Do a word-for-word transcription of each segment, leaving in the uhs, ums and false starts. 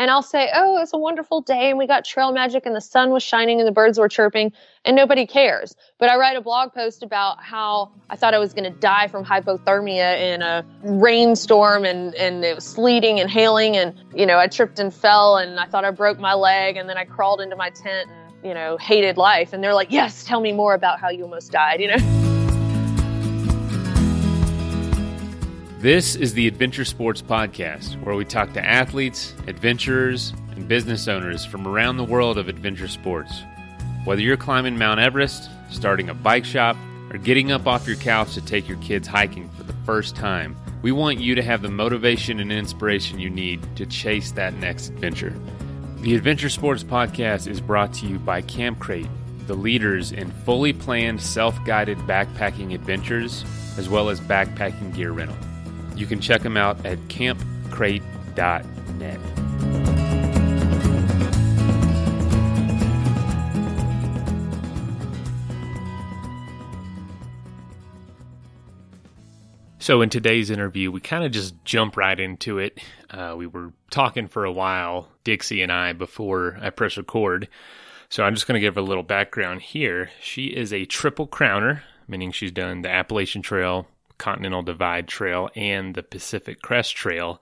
and I'll say, oh, it's a wonderful day and we got trail magic and the sun was shining and the birds were chirping and nobody cares. But I write a blog post about how I thought I was going to die from hypothermia in a rainstorm and, and it was sleeting and hailing and, you know, I tripped and fell and I thought I broke my leg and then I crawled into my tent and, you know, hated life. And they're like, yes, tell me more about how you almost died, you know. This is the Adventure Sports Podcast, where we talk to athletes, adventurers, and business owners from around the world of adventure sports. Whether you're climbing Mount Everest, starting a bike shop, or getting up off your couch to take your kids hiking for the first time, we want you to have the motivation and inspiration you need to chase that next adventure. The Adventure Sports Podcast is brought to you by Camp Crate, the leaders in fully planned, self-guided backpacking adventures, as well as backpacking gear rental. You can check them out at camp crate dot net. So in today's interview, we kind of just jump right into it. Uh, we were talking for a while, Dixie and I, before I press record. So I'm just going to give her a little background here. She is a triple crowner, meaning she's done the Appalachian Trail, Continental Divide Trail, and the Pacific Crest Trail.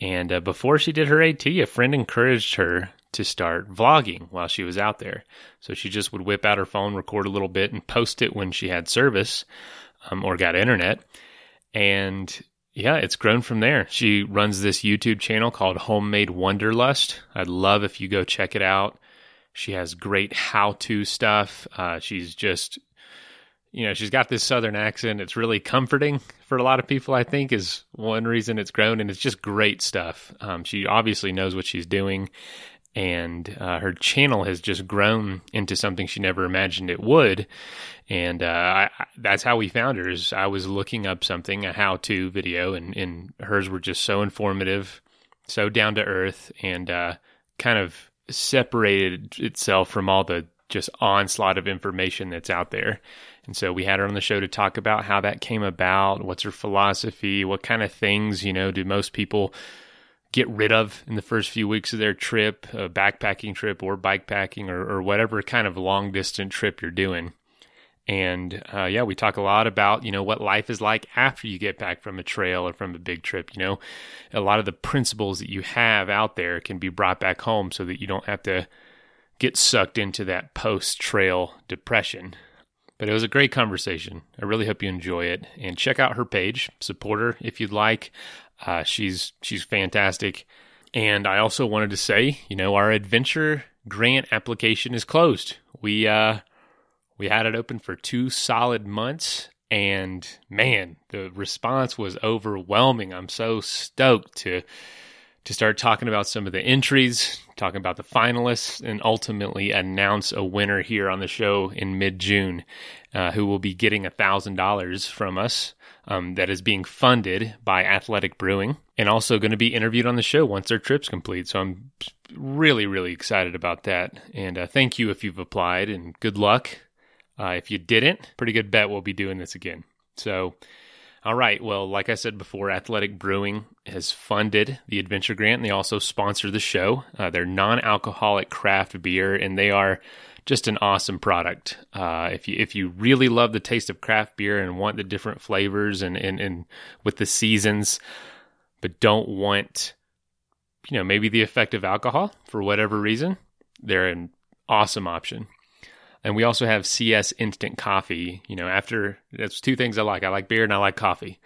And uh, before she did her AT, a friend encouraged her to start vlogging while she was out there. So she just would whip out her phone, record a little bit, and post it when she had service um, or got internet. And yeah, it's grown from there. She runs this YouTube channel called Homemade Wanderlust. I'd love if you go check it out. She has great how-to stuff. Uh, she's just... You know, she's got this Southern accent. It's really comforting for a lot of people, I think, is one reason it's grown. And it's just great stuff. Um, she obviously knows what she's doing. And uh, her channel has just grown into something she never imagined it would. And uh, I, I, that's how we found her. Is I was looking up something, a how-to video, and, and hers were just so informative, so down-to-earth, and uh, kind of separated itself from all the just onslaught of information that's out there. And so we had her on the show to talk about how that came about, what's her philosophy, what kind of things, you know, do most people get rid of in the first few weeks of their trip, a backpacking trip or bikepacking or, or whatever kind of long distance trip you're doing. And uh, yeah, we talk a lot about, you know, what life is like after you get back from a trail or from a big trip. You know, a lot of the principles that you have out there can be brought back home so that you don't have to get sucked into that post-trail depression. But it was a great conversation. I really hope you enjoy it. And check out her page. Support her if you'd like. Uh, she's she's fantastic. And I also wanted to say, you know, our adventure grant application is closed. We uh, we had it open for two solid months. And man, the response was overwhelming. I'm so stoked to to start talking about some of the entries, talking about the finalists, and ultimately announce a winner here on the show in mid-June, uh, who will be getting one thousand dollars from us um, that is being funded by Athletic Brewing, and also going to be interviewed on the show once their trip's complete. So I'm really, really excited about that. And uh, thank you if you've applied, and good luck. Uh, if you didn't, pretty good bet we'll be doing this again. So... All right. Well, like I said before, Athletic Brewing has funded the Adventure Grant. And they also sponsor the show. Uh, they're non-alcoholic craft beer, and they are just an awesome product. Uh, if you if you really love the taste of craft beer and want the different flavors and, and, and with the seasons, but don't want, you know, maybe the effect of alcohol for whatever reason, they're an awesome option. And we also have C S Instant Coffee. You know, after that's two things I like. I like beer and I like coffee.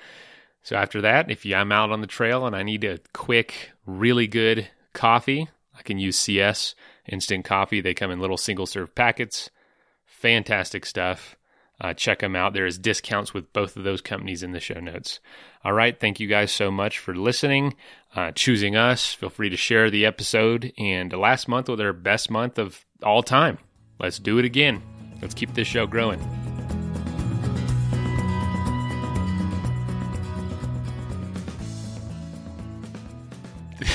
So after that, if I'm out on the trail and I need a quick, really good coffee, I can use C S Instant Coffee. They come in little single serve packets. Fantastic stuff. Uh, check them out. There is discounts with both of those companies in the show notes. All right. Thank you guys so much for listening, uh, choosing us. Feel free to share the episode. And last month was our best month of all time. Let's do it again. Let's keep this show growing.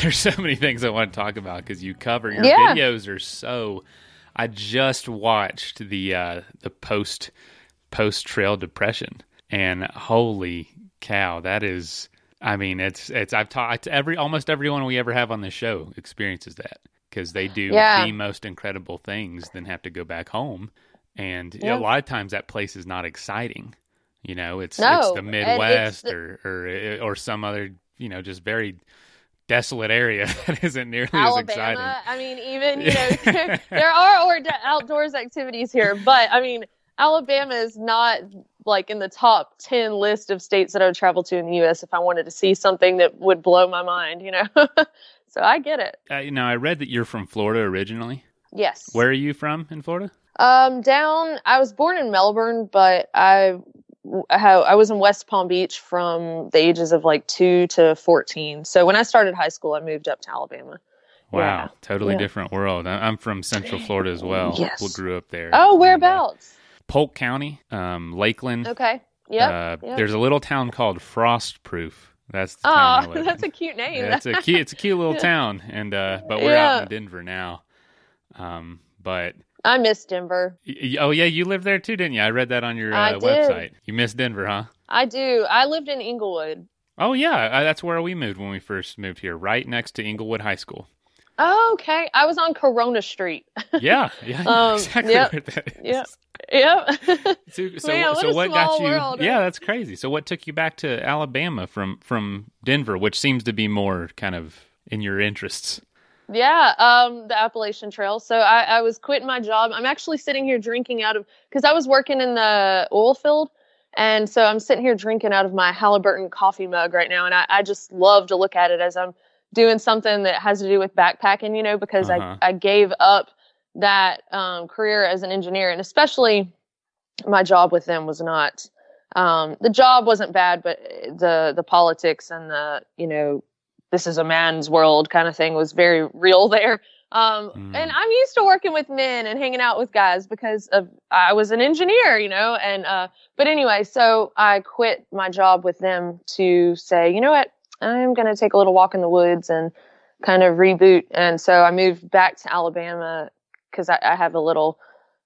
There's so many things I want to talk about because you cover your yeah. videos are so. I just watched the uh, the post post trail depression, and holy cow, that is I mean, it's it's I've talked every almost everyone we ever have on this show experiences that, because they do yeah. the most incredible things, then have to go back home, and yeah. a lot of times that place is not exciting. You know, it's no, it's the Midwest it's the... or or or some other, you know, just very desolate area that isn't nearly Alabama, as exciting. I mean, even, you know, there are outdoors activities here, but I mean, Alabama is not like in the top ten list of states that I would travel to in the U S if I wanted to see something that would blow my mind, you know? So I get it. Uh, you know, I read that you're from Florida originally. Yes. Where are you from in Florida? Um, down, I was born in Melbourne, but I, I was in West Palm Beach from the ages of like two to fourteen. So when I started high school, I moved up to Alabama. Wow. Yeah. Totally yeah. different world. I'm from Central Florida as well. Yes. We grew up there. Oh, whereabouts? Polk County, um, Lakeland. Okay. Yeah. Uh, yep. There's a little town called Frostproof. That's the town. Oh, that's a cute name. That's a cute. It's a cute little town, and uh, but we're yeah. out in Denver now. Um, but I miss Denver. Y- oh yeah, you lived there too, didn't you? I read that on your uh, website. You miss Denver, huh? I do. I lived in Englewood. Oh yeah, that's where we moved when we first moved here, right next to Englewood High School. Oh, okay. I was on Corona Street. Yeah, yeah, um, exactly yep, where that is. Yeah. Yep. so so, Man, what, so what got you? World, yeah, right? That's crazy. So what took you back to Alabama from from Denver, which seems to be more kind of in your interests? Yeah, um, the Appalachian Trail. So I, I was quitting my job. I'm actually sitting here drinking out of because I was working in the oil field, and so I'm sitting here drinking out of my Halliburton coffee mug right now, and I, I just love to look at it as I'm doing something that has to do with backpacking, you know, because uh-huh. I I gave up that um, career as an engineer, and especially my job with them was not, um, the job wasn't bad, but the, the politics and the, you know, this is a man's world kind of thing was very real there. Um, mm. And I'm used to working with men and hanging out with guys because of, I was an engineer, you know, and, uh, but anyway, so I quit my job with them to say, you know what, I'm going to take a little walk in the woods and kind of reboot. And so I moved back to Alabama because I, I have a little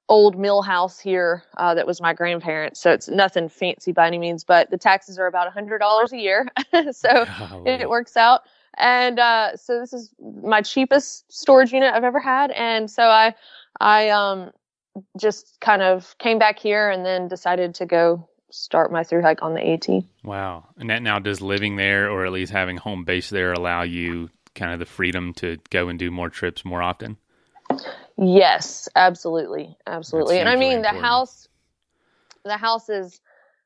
old mill house here uh, that was my grandparents'. So it's nothing fancy by any means, but the taxes are about one hundred dollars a year. so oh. it, it works out. And uh, so this is my cheapest storage unit I've ever had. And so I I um, just kind of came back here and then decided to go start my thru hike on the AT. Wow. And that now, does living there or at least having home base there allow you kind of the freedom to go and do more trips more often? Yes, absolutely. Absolutely. And I mean, important. the house, the house is,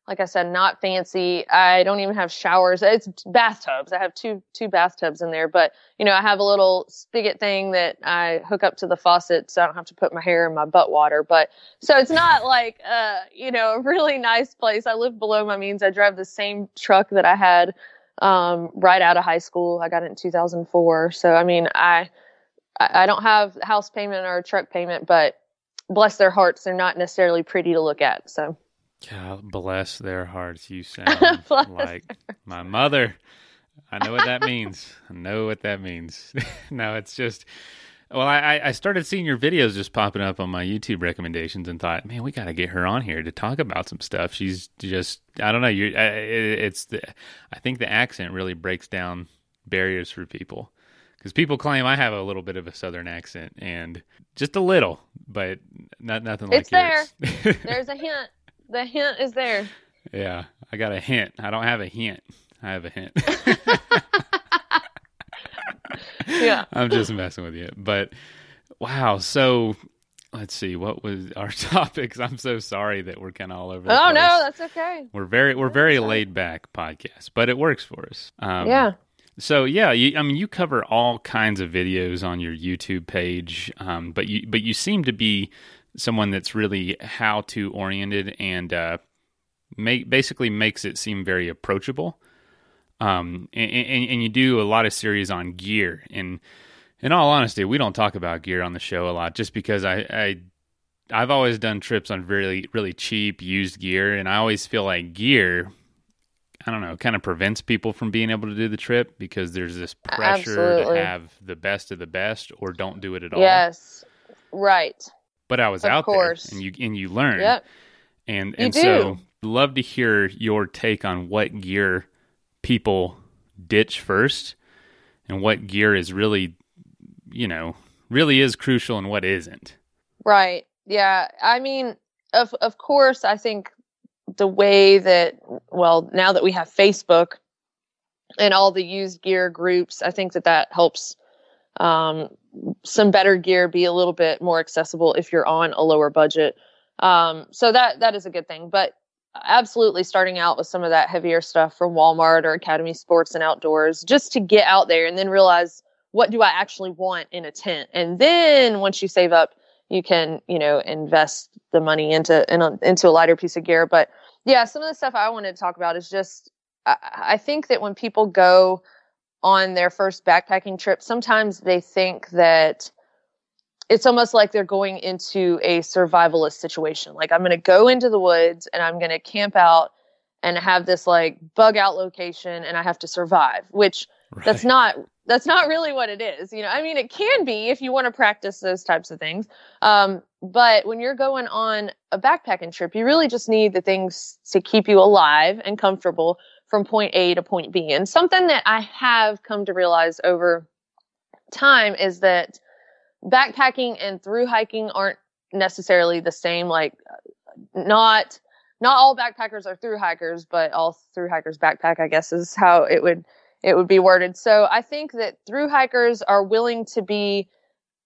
like I said, not fancy. I don't even have showers. It's bathtubs. I have two, two bathtubs in there, but you know, I have a little spigot thing that I hook up to the faucet so I don't have to put my hair in my butt water. But so it's not like, uh, you know, a really nice place. I live below my means. I drive the same truck that I had, um, right out of high school. I got it in two thousand four. So, I mean, I, I don't have house payment or truck payment, but bless their hearts, they're not necessarily pretty to look at. So, God bless their hearts. You sound like my mother. I know what that means. I know what that means. No, it's just, well, I, I started seeing your videos just popping up on my YouTube recommendations and thought, man, we got to get her on here to talk about some stuff. She's just, I don't know. You, it's the, I think the accent really breaks down barriers for people. Because people claim I have a little bit of a Southern accent, and just a little, but not nothing like yours. It's there. There's a hint. The hint is there. Yeah, I got a hint. I don't have a hint. I have a hint. Yeah. I'm just messing with you. But, wow, so... Let's see, what was our topics? I'm so sorry that we're kind of all over the place. Oh, no, that's okay. We're very we're very laid-back podcast, but it works for us. Um, yeah. So yeah, you, I mean, you cover all kinds of videos on your YouTube page, um, but you but you seem to be someone that's really how-to oriented and uh, make basically makes it seem very approachable. Um, and, and, and you do a lot of series on gear. And in all honesty, we don't talk about gear on the show a lot, just because I, I I've always done trips on really really cheap used gear, and I always feel like gear, I don't know, kind of prevents people from being able to do the trip because there's this pressure Absolutely. to have the best of the best or don't do it at all. Yes, right. But I was of out course. there, and you and you learn. Yep. And and so love to hear your take on what gear people ditch first and what gear is really, you know, really is crucial and what isn't. Right. Yeah. I mean, of of course, I think the way that, well, now that we have Facebook and all the used gear groups, I think that that helps um, some better gear be a little bit more accessible if you're on a lower budget. Um, so that that is a good thing. But absolutely starting out with some of that heavier stuff from Walmart or Academy Sports and Outdoors, just to get out there and then realize, what do I actually want in a tent? And then once you save up, you can, you know, invest the money into, in a, into a lighter piece of gear. But yeah, some of the stuff I wanted to talk about is just, I, I think that when people go on their first backpacking trip, sometimes they think that it's almost like they're going into a survivalist situation. Like, I'm going to go into the woods and I'm going to camp out and have this like bug out location and I have to survive, which right. that's not, that's not really what it is. You know, I mean, it can be if you want to practice those types of things. Um, but when you're going on a backpacking trip, you really just need the things to keep you alive and comfortable from point A to point B. And something that I have come to realize over time is that backpacking and through hiking aren't necessarily the same. Like, not not all backpackers are through hikers, but all through hikers backpack, I guess, is how it would it would be worded. So I think that through hikers are willing to be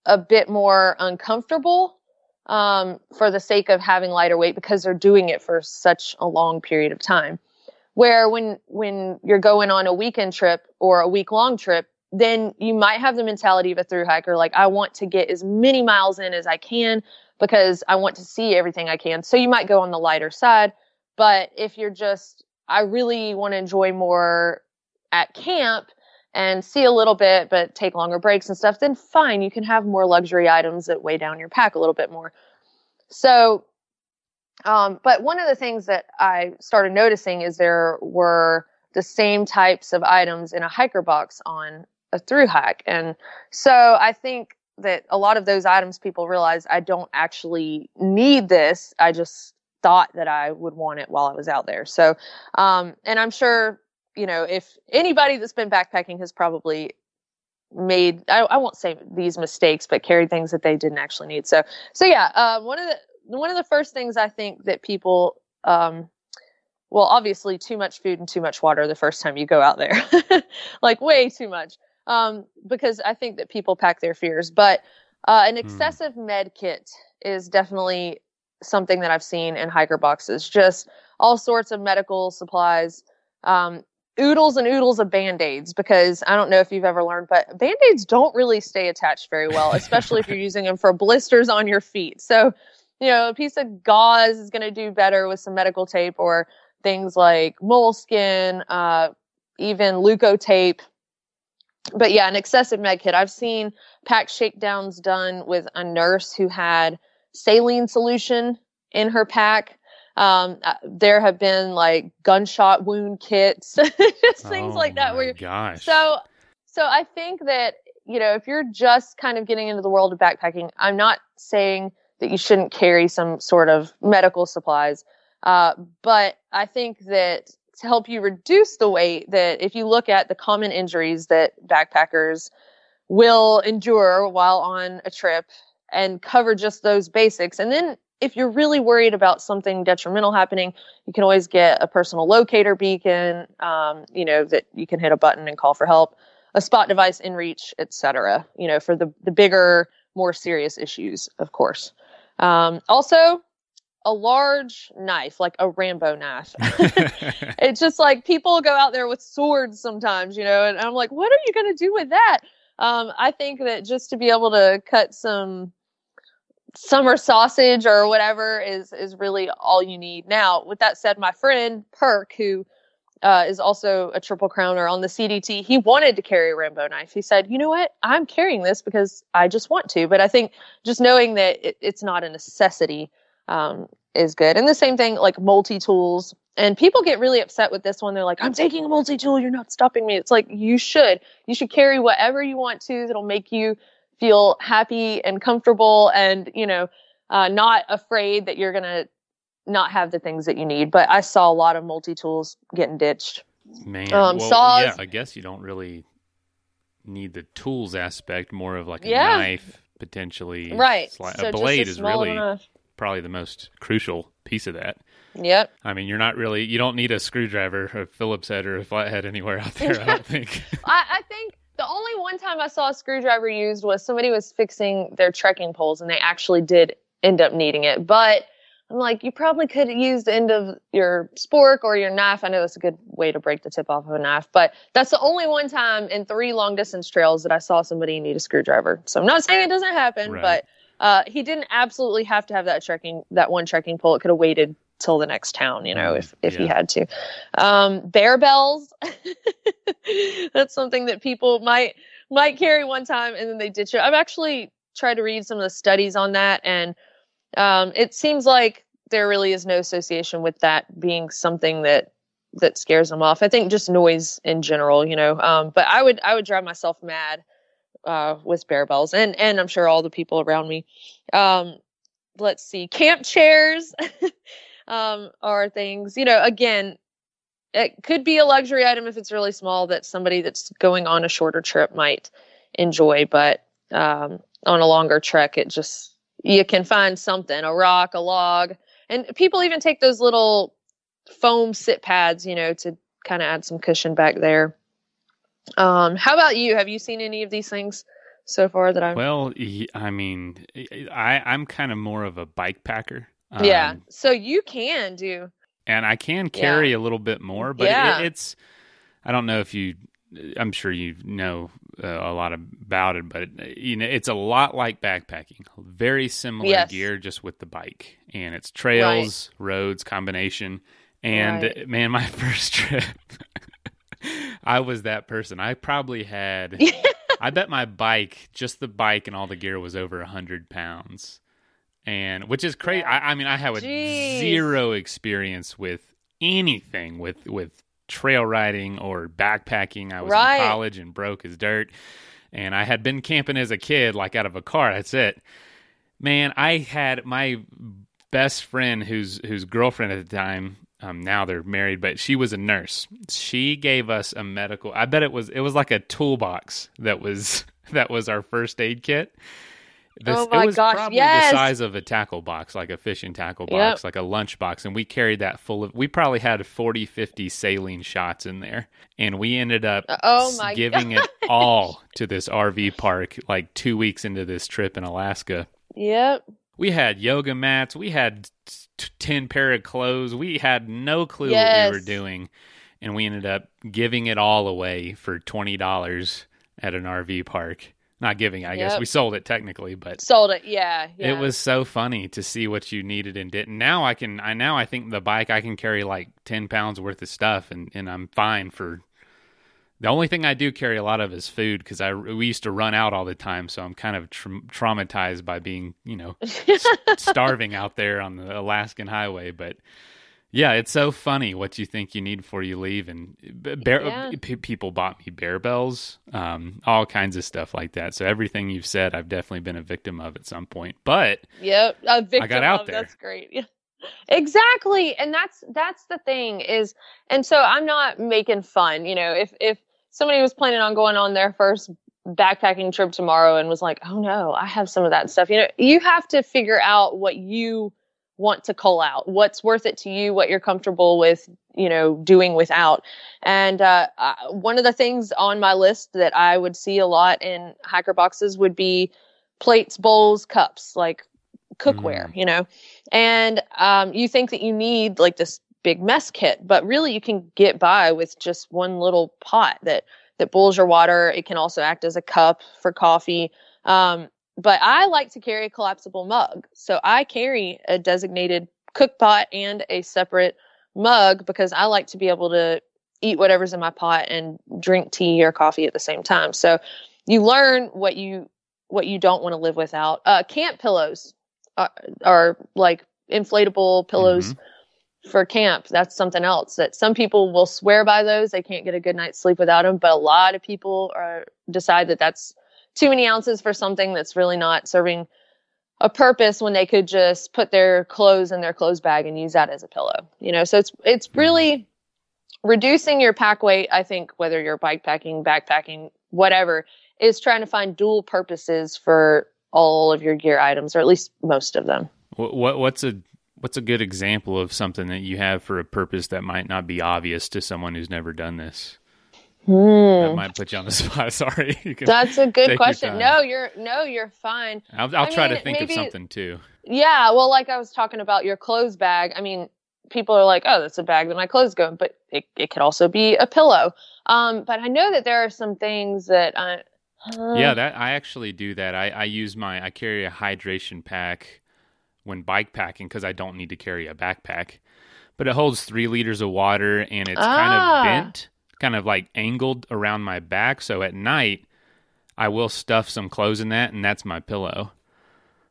a bit more uncomfortable um, for the sake of having lighter weight, because they're doing it for such a long period of time. Where when when you're going on a weekend trip or a week long trip, then you might have the mentality of a thru hiker. Like, I want to get as many miles in as I can because I want to see everything I can. So you might go on the lighter side, but if you're just, I really want to enjoy more at camp and see a little bit, but take longer breaks and stuff, then fine. You can have more luxury items that weigh down your pack a little bit more. So, um, but one of the things that I started noticing is there were the same types of items in a hiker box on a through hike. And so I think that a lot of those items people realize, I don't actually need this. I just thought that I would want it while I was out there. So, um, and I'm sure, you know, if anybody that's been backpacking has probably made, I, I won't say these mistakes, but carried things that they didn't actually need. So, so yeah, uh, one of the, one of the first things I think that people, um, well, obviously too much food and too much water the first time you go out there, like way too much. Um, because I think that people pack their fears, but uh, an excessive mm. med kit is definitely something that I've seen in hiker boxes. Just all sorts of medical supplies, um, oodles and oodles of Band-Aids, because I don't know if you've ever learned, but Band-Aids don't really stay attached very well, especially right. if you're using them for blisters on your feet. So, you know, a piece of gauze is going to do better with some medical tape, or things like Moleskin, uh, even Leukotape. But yeah, an excessive med kit. I've seen pack shakedowns done with a nurse who had saline solution in her pack. Um, there have been like gunshot wound kits, just things oh like that. Where gosh. So, so I think that, you know, if you're just kind of getting into the world of backpacking, I'm not saying that you shouldn't carry some sort of medical supplies. Uh, but I think that to help you reduce the weight, that if you look at the common injuries that backpackers will endure while on a trip and cover just those basics. And then if you're really worried about something detrimental happening, you can always get a personal locator beacon, um, you know, that you can hit a button and call for help, a SPOT device, inReach, et cetera, you know, for the, the bigger, more serious issues, of course. Um, also, a large knife, like a Rambo knife. It's just like people go out there with swords sometimes, you know, and I'm like, what are you going to do with that? Um, I think that just to be able to cut some summer sausage or whatever is, is really all you need. Now, with that said, my friend Perk, who uh, is also a triple crowner on the C D T, he wanted to carry a Rambo knife. He said, you know what, I'm carrying this because I just want to. But I think just knowing that it, it's not a necessity Um, is good. And the same thing, like multi-tools, and people get really upset with this one. They're like, I'm taking a multi-tool. You're not stopping me. It's like, you should, you should carry whatever you want to, that'll make you feel happy and comfortable and, you know, uh, not afraid that you're going to not have the things that you need. But I saw a lot of multi-tools getting ditched. Man, um, well, saws. Yeah, I guess you don't really need the tools aspect, more of like a yeah. knife, potentially. Right. Sli- so a blade is really enough. Probably the most crucial piece of that. Yep. I mean, you're not really, you don't need a screwdriver, a Phillips head, or a flathead anywhere out there, I don't think. I, I think the only one time I saw a screwdriver used was somebody was fixing their trekking poles, and they actually did end up needing it. But I'm like, you probably could use the end of your spork or your knife. I know it's a good way to break the tip off of a knife, but that's the only one time in three long distance trails that I saw somebody need a screwdriver. So I'm not saying it doesn't happen, right. but uh, he didn't absolutely have to have that trekking, that one trekking pole. It could have waited till the next town, you know, if, if yeah. he had to. Um, bear bells. That's something that people might, might carry one time and then they ditch it. I've actually tried to read some of the studies on that, and Um, it seems like there really is no association with that being something that, that scares them off. I think just noise in general, you know, um, but I would, I would drive myself mad, uh, with bear bells, and, and I'm sure all the people around me. Um, let's see, camp chairs, um, are things, you know, again, it could be a luxury item if it's really small that somebody that's going on a shorter trip might enjoy, but, um, on a longer trek, it just, you can find something, a rock, a log. And people even take those little foam sit pads, you know, to kind of add some cushion back there. Um, how about you? Have you seen any of these things so far that I'm... Well, I mean, I, I'm kind of more of a bike packer. Um, yeah. So you can do... And I can carry yeah. a little bit more, but yeah. it, it's... I don't know if you... I'm sure you know uh, a lot about it, but it, you know, it's a lot like backpacking. Very similar yes. gear, just with the bike, and it's trails, right. roads, combination. And right. man, my first trip, I was that person. I probably had, I bet my bike, just the bike and all the gear, was over a hundred pounds, and which is crazy. Yeah. I, I mean, I have Jeez. zero experience with anything with with. trail riding or backpacking. I was right. in college and broke as dirt, and I had been camping as a kid, like out of a car. That's it, man. I had my best friend, whose whose girlfriend at the time, um, now they're married, but she was a nurse. She gave us a medical. I bet it was it was like a toolbox that was that was our first aid kit. This, oh my it was gosh, probably yes. the size of a tackle box, like a fishing tackle box, yep. like a lunch box. And we carried that full of, we probably had forty, fifty saline shots in there. And we ended up oh my giving gosh. it all to this R V park, like two weeks into this trip in Alaska. Yep. We had yoga mats. We had t- ten pair of clothes. We had no clue yes. what we were doing. And we ended up giving it all away for twenty dollars at an R V park. Not giving, I yep. guess. We sold it technically, but... Sold it, yeah, yeah. It was so funny to see what you needed and didn't. Now I can, I now I think the bike, I can carry like ten pounds worth of stuff, and, and I'm fine for... The only thing I do carry a lot of is food, because I, we used to run out all the time, so I'm kind of tra- traumatized by being, you know, s- starving out there on the Alaskan highway, but... Yeah, it's so funny what you think you need before you leave. And bear, yeah. p- people bought me bear bells, um, all kinds of stuff like that. So everything you've said, I've definitely been a victim of at some point. But yep, a victim I got out of, there. That's great. Yeah. Exactly. And that's that's the thing is, and so I'm not making fun. You know, if, if somebody was planning on going on their first backpacking trip tomorrow and was like, oh, no, I have some of that stuff. You know, you have to figure out what you want to cull out, what's worth it to you, what you're comfortable with, you know, doing without. And uh, uh, one of the things on my list that I would see a lot in hiker boxes would be plates, bowls, cups, like cookware, mm. you know. And um, you think that you need like this big mess kit, but really you can get by with just one little pot that that boils your water. It can also act as a cup for coffee. Um, But I like to carry a collapsible mug. So I carry a designated cook pot and a separate mug, because I like to be able to eat whatever's in my pot and drink tea or coffee at the same time. So you learn what you what you don't want to live without. Uh, camp pillows are, are like inflatable pillows mm-hmm. for camp. That's something else that some people will swear by those. They can't get a good night's sleep without them. But a lot of people are, decide that that's too many ounces for something that's really not serving a purpose, when they could just put their clothes in their clothes bag and use that as a pillow, you know? So it's, it's really reducing your pack weight, I think, whether you're bikepacking, backpacking, whatever, is trying to find dual purposes for all of your gear items, or at least most of them. What, what what's a what's a good example of something that you have for a purpose that might not be obvious to someone who's never done this? Hmm. That might put you on the spot. Sorry. You can That's a good question. Your no, you're no, you're fine. I'll, I'll try mean, to think maybe, of something too. Yeah, well, like I was talking about your clothes bag. I mean, people are like, oh, that's a bag that my clothes go in, but it, it could also be a pillow. Um, but I know that there are some things that I, uh, yeah, that I actually do that. I, I use my, I carry a hydration pack when bike packing, 'cause I don't need to carry a backpack, but it holds three liters of water and it's ah. kind of bent, kind of like angled around my back. So at night I will stuff some clothes in that, and that's my pillow.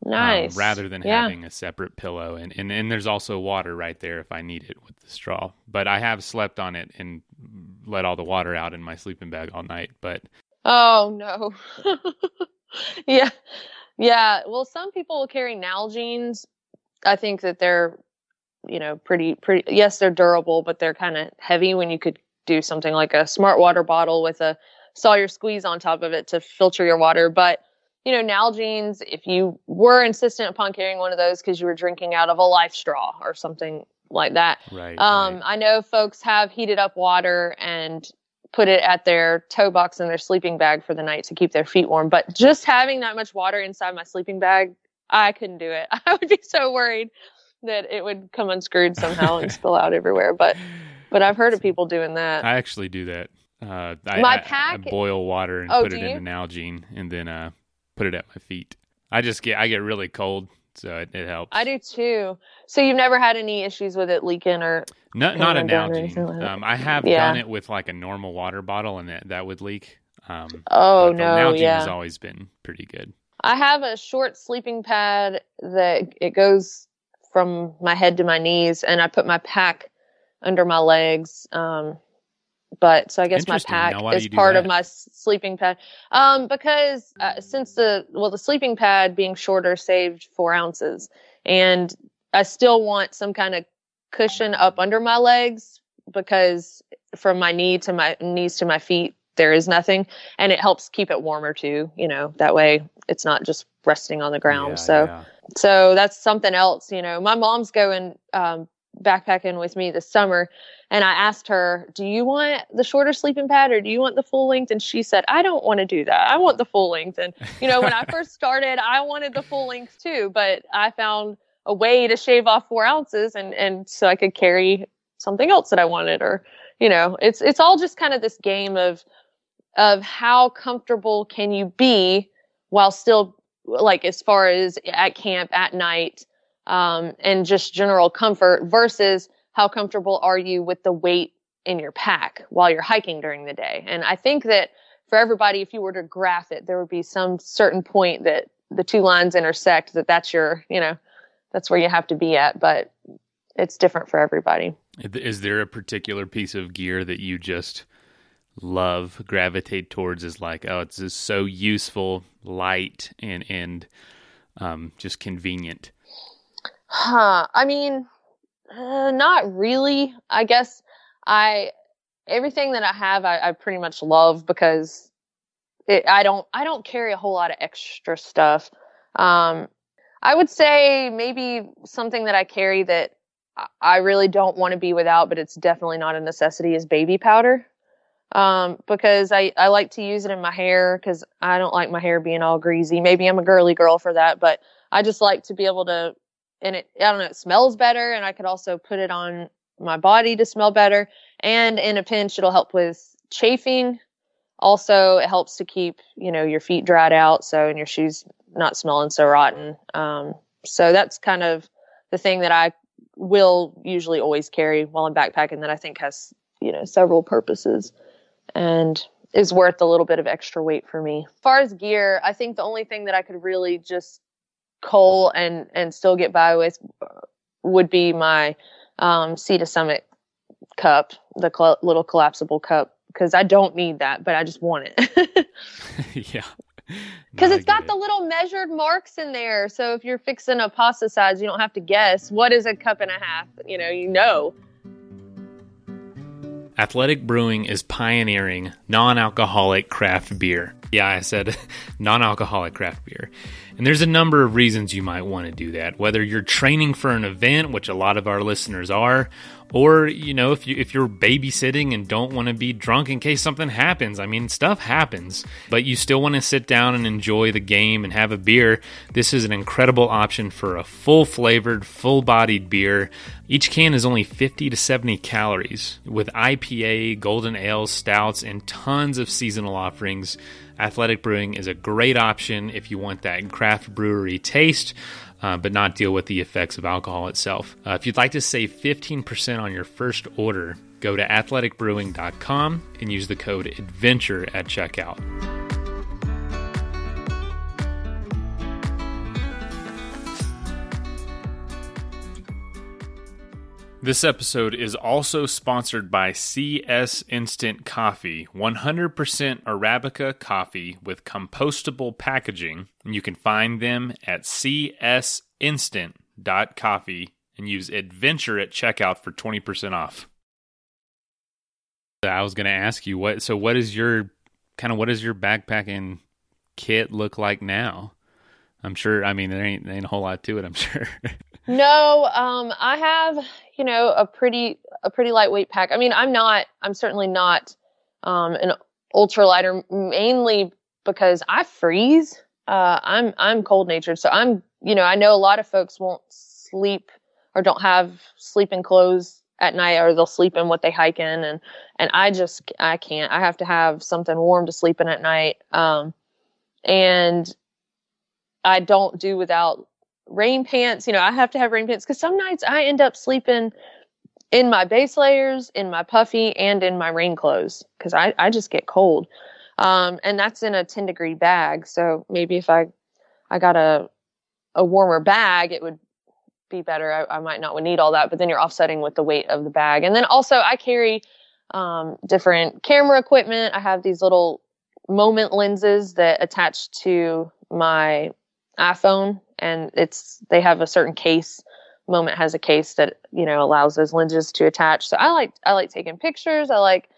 Nice. Um, rather than yeah. having a separate pillow. And, and and there's also water right there if I need it with the straw. But I have slept on it and let all the water out in my sleeping bag all night. But oh, no. yeah. Yeah. Well, some people will carry Nalgenes. I think that they're, you know, pretty, pretty, yes, they're durable, but they're kind of heavy when you could do something like a smart water bottle with a Sawyer squeeze on top of it to filter your water. But you know, Nalgene's, if you were insistent upon carrying one of those because you were drinking out of a life straw or something like that. Right, um, right. I know folks have heated up water and put it at their toe box in their sleeping bag for the night to keep their feet warm. But just having that much water inside my sleeping bag, I couldn't do it. I would be so worried that it would come unscrewed somehow and spill out everywhere. But but I've heard of people doing that. I actually do that. Uh, I, my pack, I, I boil water and oh, put it in the Nalgene and then... Uh, put it at my feet. I just get, I get really cold, so it, it helps. I do too. So you've never had any issues with it leaking or not? Not a Nalgene. Um, I have yeah. done it with like a normal water bottle, and that, that would leak. Um, oh no! Nalgene yeah. has always been pretty good. I have a short sleeping pad that it goes from my head to my knees, and I put my pack under my legs. Um, But so I guess my pack now, is part that? of my sleeping pad, um, because uh, since the well the sleeping pad being shorter saved four ounces, and I still want some kind of cushion up under my legs, because from my knee to my knees to my feet there is nothing, and it helps keep it warmer too. You know, that way it's not just resting on the ground. Yeah, so yeah. so that's something else. You know, my mom's going um, backpacking with me this summer. And I asked her, do you want the shorter sleeping pad or do you want the full length? And she said, I don't want to do that. I want the full length. And, you know, when I first started, I wanted the full length too, but I found a way to shave off four ounces and, and so I could carry something else that I wanted. Or, you know, it's, it's all just kind of this game of, of how comfortable can you be while still, like, as far as at camp, at night, um, and just general comfort versus how comfortable are you with the weight in your pack while you're hiking during the day? And I think that for everybody, if you were to graph it, there would be some certain point that the two lines intersect, that that's your, you know, that's where you have to be at, but it's different for everybody. Is there a particular piece of gear that you just love, gravitate towards, is like, oh, it's just so useful, light, and, and um, just convenient? Huh. I mean... Uh, not really. I guess I, everything that I have, I, I pretty much love, because it, I don't, I don't carry a whole lot of extra stuff. Um, I would say maybe something that I carry that I really don't want to be without, but it's definitely not a necessity, is baby powder. Um, because I, I like to use it in my hair, 'cause I don't like my hair being all greasy. Maybe I'm a girly girl for that, but I just like to be able to, and it, I don't know, it smells better, and I could also put it on my body to smell better. And in a pinch, it'll help with chafing. Also, it helps to keep, you know, your feet dried out, so, and your shoes not smelling so rotten. Um, so that's kind of the thing that I will usually always carry while I'm backpacking, that I think has, you know, several purposes and is worth a little bit of extra weight for me. As far as gear, I think the only thing that I could really just coal and and still get by with would be my um Sea to Summit cup, the cl- little collapsible cup, because I don't need that, but I just want it. Yeah, because no, it's got it. The little measured marks in there, so if you're fixing a pasta size, you don't have to guess what is a cup and a half. You know you know Athletic Brewing is pioneering non-alcoholic craft beer. Yeah, I said non-alcoholic craft beer. And there's a number of reasons you might want to do that, whether you're training for an event, which a lot of our listeners are, or, you know, if you if you're babysitting and don't want to be drunk in case something happens. I mean, stuff happens, but you still want to sit down and enjoy the game and have a beer. This is an incredible option for a full-flavored, full-bodied beer. Each can is only fifty to seventy calories, with I P A, golden ales, stouts, and tons of seasonal offerings. Athletic Brewing is a great option if you want that craft brewery taste, uh, but not deal with the effects of alcohol itself. Uh, if you'd like to save fifteen percent on your first order, go to athletic brewing dot com and use the code ADVENTURE at checkout. This episode is also sponsored by C S Instant Coffee, one hundred percent Arabica coffee with compostable packaging. And you can find them at c s instant dot coffee and use adventure at checkout for twenty percent off. I was going to ask you, what. so what is your, kind of what does your backpacking kit look like now? I'm sure, I mean, there ain't, there ain't a whole lot to it, I'm sure. No, um, I have, you know, a pretty, a pretty lightweight pack. I mean, I'm not, I'm certainly not, um, an ultralighter, mainly because I freeze. Uh, I'm, I'm cold natured. So I'm, you know, I know a lot of folks won't sleep or don't have sleeping clothes at night, or they'll sleep in what they hike in. And, and I just, I can't, I have to have something warm to sleep in at night. Um, and I don't do without rain pants. You know, I have to have rain pants because some nights I end up sleeping in my base layers, in my puffy, and in my rain clothes because I, I just get cold. Um, and that's in a ten degree bag. So maybe if I, I got a, a warmer bag, it would be better. I, I might not would need all that, but then you're offsetting with the weight of the bag. And then also I carry, um, different camera equipment. I have these little Moment lenses that attach to my iPhone, and it's they have a certain case. Moment has a case that, you know, allows those lenses to attach. So I like I like taking pictures. I like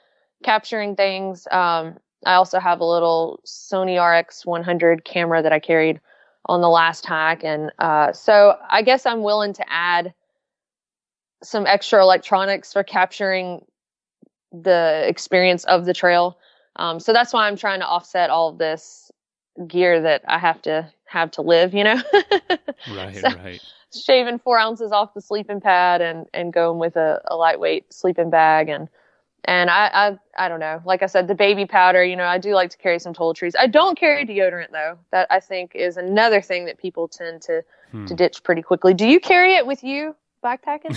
capturing things. Um, I also have a little Sony R X one hundred camera that I carried on the last hike, and uh, so I guess I'm willing to add some extra electronics for capturing the experience of the trail. Um, so that's why I'm trying to offset all of this gear that I have to have to live, you know. Right, so, right. Shaving four ounces off the sleeping pad and and going with a, a lightweight sleeping bag, and and I, I I don't know. Like I said, the baby powder, you know, I do like to carry some toiletries. I don't carry deodorant though. That I think is another thing that people tend to hmm. to ditch pretty quickly. Do you carry it with you backpacking?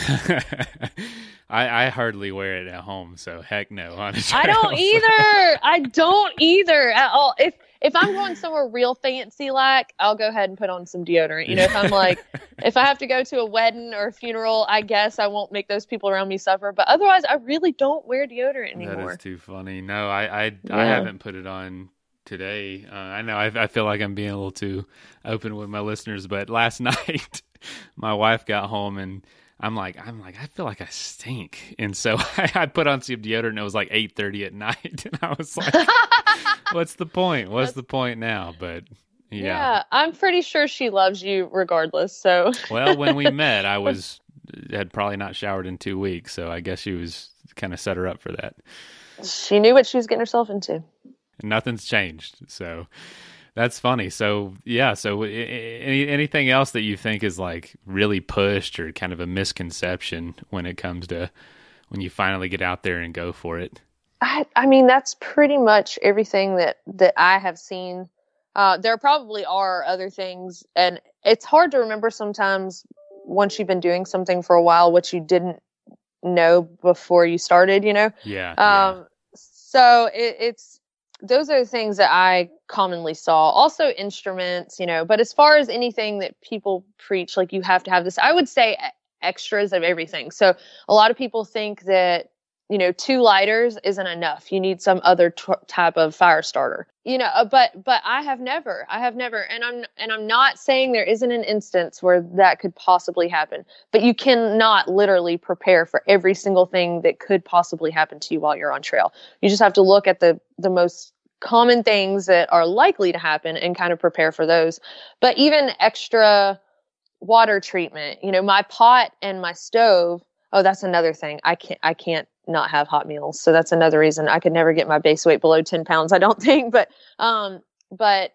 I, I hardly wear it at home, so heck no. Honestly, I don't either. I don't either at all. If If I'm going somewhere real fancy, like, I'll go ahead and put on some deodorant. You know, if I'm like, if I have to go to a wedding or a funeral, I guess I won't make those people around me suffer. But otherwise, I really don't wear deodorant anymore. That is too funny. No, I I, yeah. I haven't put it on today. Uh, I know I, I feel like I'm being a little too open with my listeners, but last night my wife got home and I'm like, I'm like, I feel like I stink. And so I, I put on some deodorant and it was like eight thirty at night. And I was like, what's the point? What's That's, the point now? But yeah. yeah, I'm pretty sure she loves you regardless. So, well, when we met, I was, had probably not showered in two weeks. So I guess she was kind of set her up for that. She knew what she was getting herself into. Nothing's changed. So that's funny. So, yeah. So any, anything else that you think is like really pushed or kind of a misconception when it comes to when you finally get out there and go for it? I, I mean, that's pretty much everything that, that I have seen. Uh, there probably are other things, and it's hard to remember sometimes once you've been doing something for a while, what you didn't know before you started, you know? Yeah. Um, yeah. So it, it's, those are the things that I commonly saw. Also instruments, you know, but as far as anything that people preach, like you have to have this, I would say extras of everything. So a lot of people think that, you know, two lighters isn't enough. You need some other t- type of fire starter, you know, but, but I have never, I have never, and I'm, and I'm not saying there isn't an instance where that could possibly happen, but you cannot literally prepare for every single thing that could possibly happen to you while you're on trail. You just have to look at the, the most common things that are likely to happen and kind of prepare for those. But even extra water treatment, you know, my pot and my stove. Oh, that's another thing. I can't, I can't not have hot meals. So that's another reason I could never get my base weight below ten pounds. I don't think, but, um, but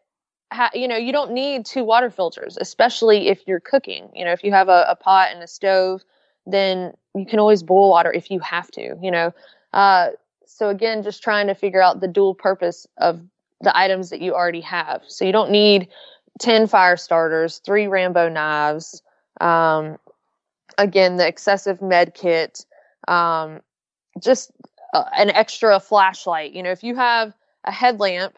ha- you know, you don't need two water filters, especially if you're cooking. You know, if you have a, a pot and a stove, then you can always boil water if you have to, you know? Uh, so again, just trying to figure out the dual purpose of the items that you already have. So you don't need ten fire starters, three Rambo knives. Um, again, the excessive med kit, um, just uh, an extra flashlight. You know, if you have a headlamp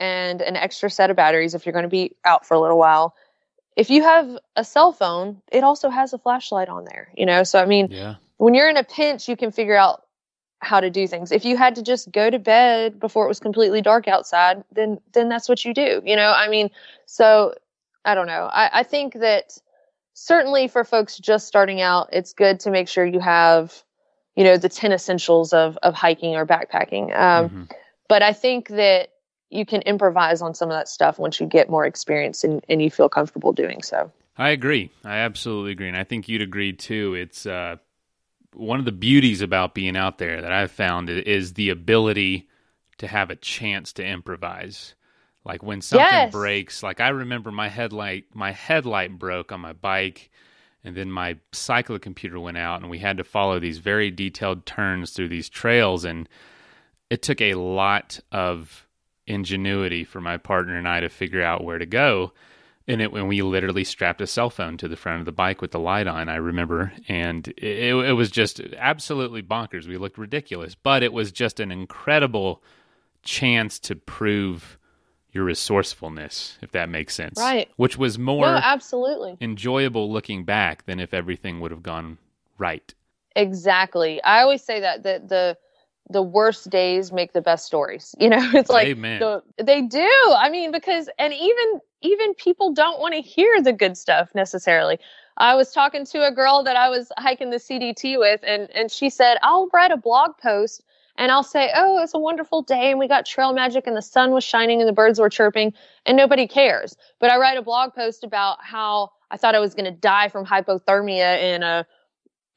and an extra set of batteries, if you're going to be out for a little while, if you have a cell phone, it also has a flashlight on there, you know? So, I mean, yeah. When you're in a pinch, you can figure out how to do things. If you had to just go to bed before it was completely dark outside, then, then that's what you do, you know? I mean, so I don't know. I, I think that certainly for folks just starting out, it's good to make sure you have, you know, the ten essentials of, of hiking or backpacking. Um, mm-hmm. But I think that you can improvise on some of that stuff once you get more experience and, and you feel comfortable doing so. I agree. I absolutely agree. And I think you'd agree too. It's uh, one of the beauties about being out there that I've found is the ability to have a chance to improvise. Like when something yes. breaks, like I remember my headlight, my headlight broke on my bike. And then my cyclo computer went out and we had to follow these very detailed turns through these trails. And it took a lot of ingenuity for my partner and I to figure out where to go. And it, when we literally strapped a cell phone to the front of the bike with the light on, I remember, and it, it was just absolutely bonkers. We looked ridiculous, but it was just an incredible chance to prove your resourcefulness, if that makes sense. Right. Which was more no, absolutely. enjoyable looking back than if everything would have gone right. Exactly. I always say that, that the the worst days make the best stories. You know, it's like the, they do. I mean, because and even even people don't want to hear the good stuff necessarily. I was talking to a girl that I was hiking the C D T with, and and she said, I'll write a blog post and I'll say, oh, it's a wonderful day and we got trail magic and the sun was shining and the birds were chirping and nobody cares. But I write a blog post about how I thought I was going to die from hypothermia in a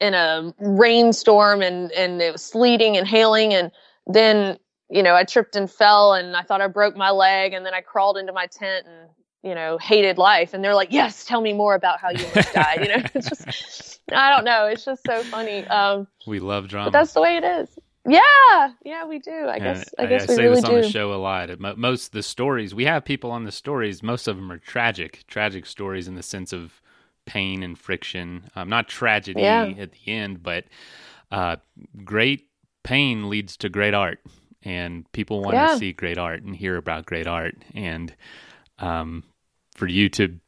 in a rainstorm and, and it was sleeting and hailing. And then, you know, I tripped and fell and I thought I broke my leg and then I crawled into my tent and, you know, hated life. And they're like, yes, tell me more about how you almost died. You know, it's just, I don't know. It's just so funny. Um, we love drama. But that's the way it is. Yeah, yeah, we do. I guess I, I guess we really do. I say this on the show a lot. Most of the stories, we have people on the stories, most of them are tragic, tragic stories in the sense of pain and friction. Um, not tragedy yeah. at the end, but uh, great pain leads to great art. And people want yeah. to see great art and hear about great art. And um, for you to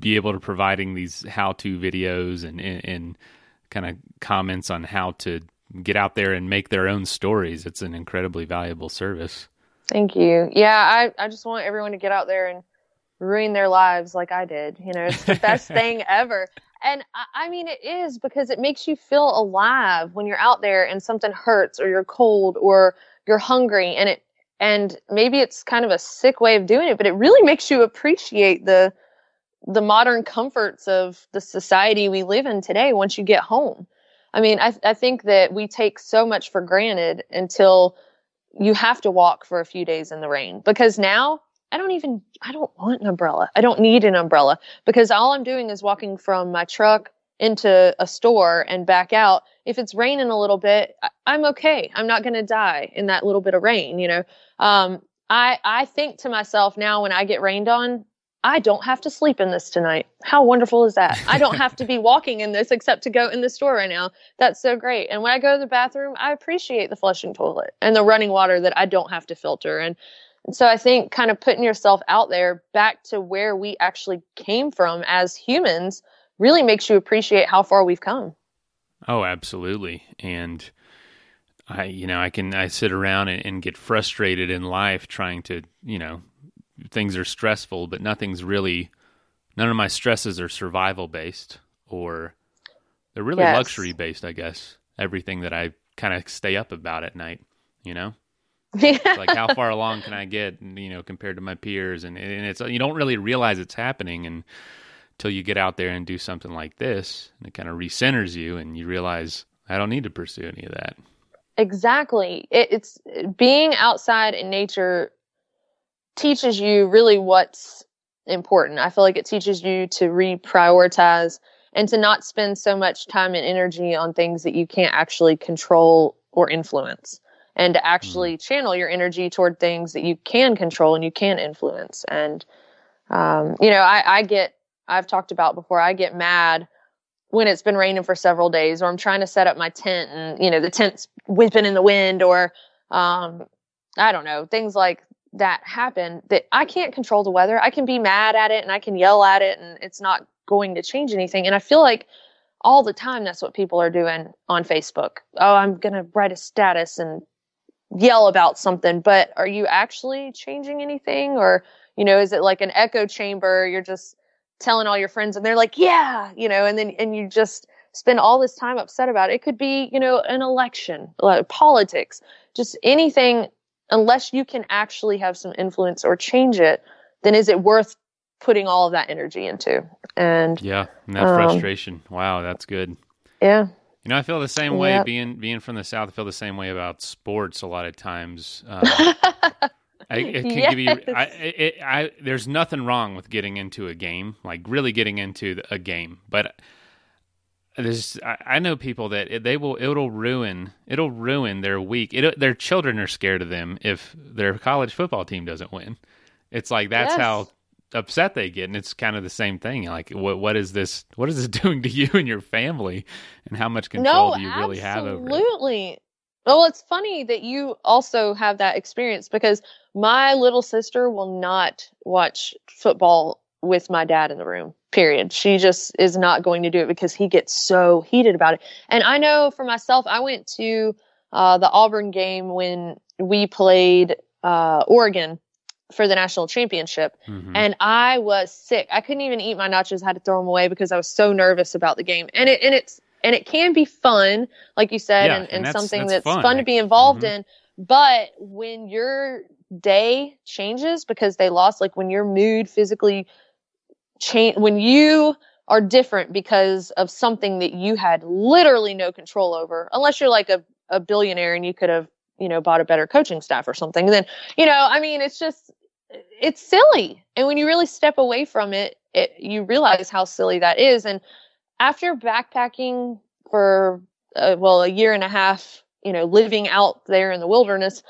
be able to providing these how-to videos and, and, and kind of comments on how to get out there and make their own stories. It's an incredibly valuable service. Thank you. Yeah. I, I just want everyone to get out there and ruin their lives like I did. You know, it's the best thing ever. And I, I mean, it is because it makes you feel alive when you're out there and something hurts or you're cold or you're hungry and it, and maybe it's kind of a sick way of doing it, but it really makes you appreciate the, the modern comforts of the society we live in today. Once you get home. I mean, I, th- I think that we take so much for granted until you have to walk for a few days in the rain, because now I don't even, I don't want an umbrella. I don't need an umbrella because all I'm doing is walking from my truck into a store and back out. If it's raining a little bit, I- I'm okay. I'm not going to die in that little bit of rain. You know, um, I, I think to myself now when I get rained on, I don't have to sleep in this tonight. How wonderful is that? I don't have to be walking in this except to go in the store right now. That's so great. And when I go to the bathroom, I appreciate the flushing toilet and the running water that I don't have to filter. And so I think kind of putting yourself out there back to where we actually came from as humans really makes you appreciate how far we've come. Oh, absolutely. And I, you know, I can, I sit around and, and get frustrated in life trying to, you know, things are stressful, but nothing's really, none of my stresses are survival based, or they're really yes. luxury based, I guess. Everything that I kind of stay up about at night, you know, yeah. like how far along can I get, you know, compared to my peers. And, and it's, you don't really realize it's happening and until you get out there and do something like this, and it kind of recenters you and you realize I don't need to pursue any of that. Exactly. It, it's being outside in nature teaches you really what's important. I feel like it teaches you to reprioritize and to not spend so much time and energy on things that you can't actually control or influence, and to actually channel your energy toward things that you can control and you can influence. And, um, you know, I, I get, I've talked about before, I get mad when it's been raining for several days, or I'm trying to set up my tent and, you know, the tent's whipping in the wind, or, um, I don't know, things like that happen that I can't control the weather. I can be mad at it and I can yell at it and it's not going to change anything. And I feel like all the time that's what people are doing on Facebook. Oh, I'm going to write a status and yell about something, but are you actually changing anything? Or, you know, is it like an echo chamber? You're just telling all your friends and they're like, yeah, you know, and then, and you just spend all this time upset about it. It could be, you know, an election, like politics, just anything. Unless you can actually have some influence or change it, then is it worth putting all of that energy into? And yeah, and that um, frustration. Wow. That's good. Yeah. You know, I feel the same yep. way being, being from the South, I feel the same way about sports a lot of times. Uh, I, it can yes. give you, I, it, I, there's nothing wrong with getting into a game, like really getting into the, a game. But there's, I, I know people that it, they will, it'll ruin, it'll ruin their week. It, their children are scared of them if their college football team doesn't win. It's like, that's yes. how upset they get. And it's kind of the same thing. Like, what, what is this, what is this doing to you and your family, and how much control no, do you absolutely. really have over it? Absolutely. Well, it's funny that you also have that experience, because my little sister will not watch football with my dad in the room, period. She just is not going to do it because he gets so heated about it. And I know for myself, I went to uh, the Auburn game when we played uh, Oregon for the national championship. Mm-hmm. And I was sick. I couldn't even eat my nachos. I had to throw them away because I was so nervous about the game. And it, and it's, And it can be fun, like you said, yeah, and, and, and that's, something that's, that's fun. fun to be involved mm-hmm. in. But when your day changes because they lost, like when your mood physically change, when you are different because of something that you had literally no control over, unless you're like a, a billionaire and you could have, you know, bought a better coaching staff or something, then, you know, I mean, it's just, it's silly. And when you really step away from it, it you realize how silly that is. And after backpacking for, uh, well, a year and a half, you know, living out there in the wilderness,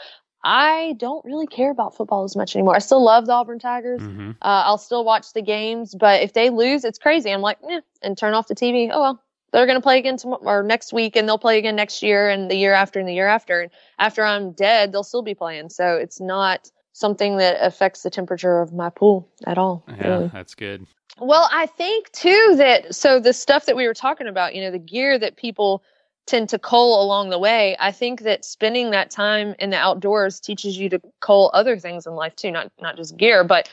I don't really care about football as much anymore. I still love the Auburn Tigers. Mm-hmm. Uh, I'll still watch the games, but if they lose, it's crazy. I'm like, nah, and turn off the T V. Oh, well, they're going to play again tomorrow or next week, and they'll play again next year and the year after and the year after. And after I'm dead, they'll still be playing. So it's not something that affects the temperature of my pool at all. Yeah, really. That's good. Well, I think too that, so the stuff that we were talking about, you know, the gear that people tend to cull along the way, I think that spending that time in the outdoors teaches you to cull other things in life too, not, not just gear, but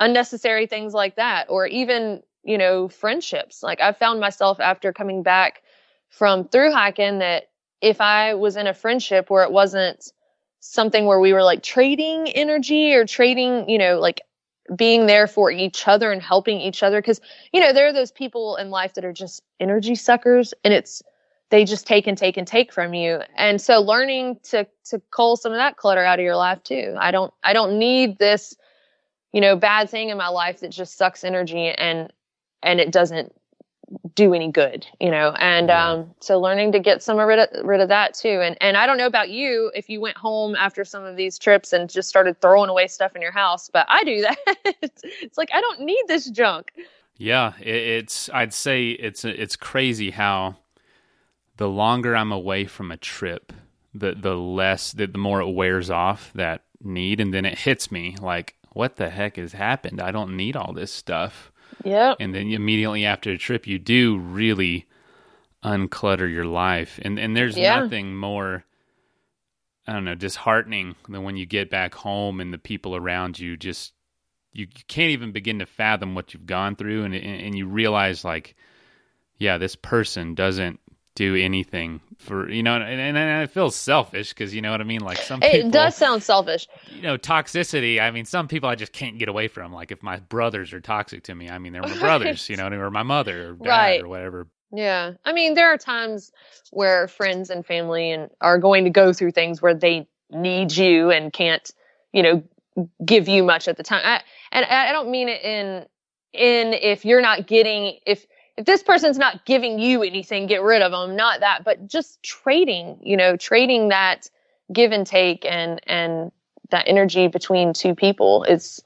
unnecessary things like that, or even, you know, friendships. Like I found myself after coming back from through hiking that if I was in a friendship where it wasn't something where we were like trading energy or trading, you know, like being there for each other and helping each other. Cause you know, there are those people in life that are just energy suckers, and it's, they just take and take and take from you. And so learning to, to cull some of that clutter out of your life too. I don't, I don't need this, you know, bad thing in my life that just sucks energy and, and it doesn't do any good, you know? And, um, so learning to get some rid of, rid of that too. And, and I don't know about you, if you went home after some of these trips and just started throwing away stuff in your house, but I do that. It's like, I don't need this junk. Yeah. It, it's, I'd say it's, it's crazy how the longer I'm away from a trip, the, the less that the more it wears off that need. And then it hits me like, what the heck has happened? I don't need all this stuff. Yeah. And then immediately after a trip, you do really unclutter your life. And and there's yeah. nothing more I don't know, disheartening than when you get back home and the people around you just, you, you can't even begin to fathom what you've gone through. And, and, and you realize like, yeah, this person doesn't do anything for, you know, and, and, and it feels selfish because, you know what I mean? Like some people, it does sound selfish. You know, toxicity. I mean, some people I just can't get away from. Like if my brothers are toxic to me, I mean, they're my brothers, you know, or my mother or dad right. or whatever. Yeah. I mean, there are times where friends and family and are going to go through things where they need you and can't, you know, give you much at the time. I, and I don't mean it in, in if you're not getting, if, if this person's not giving you anything, get rid of them, not that, but just trading, you know, trading that give and take and, and that energy between two people is,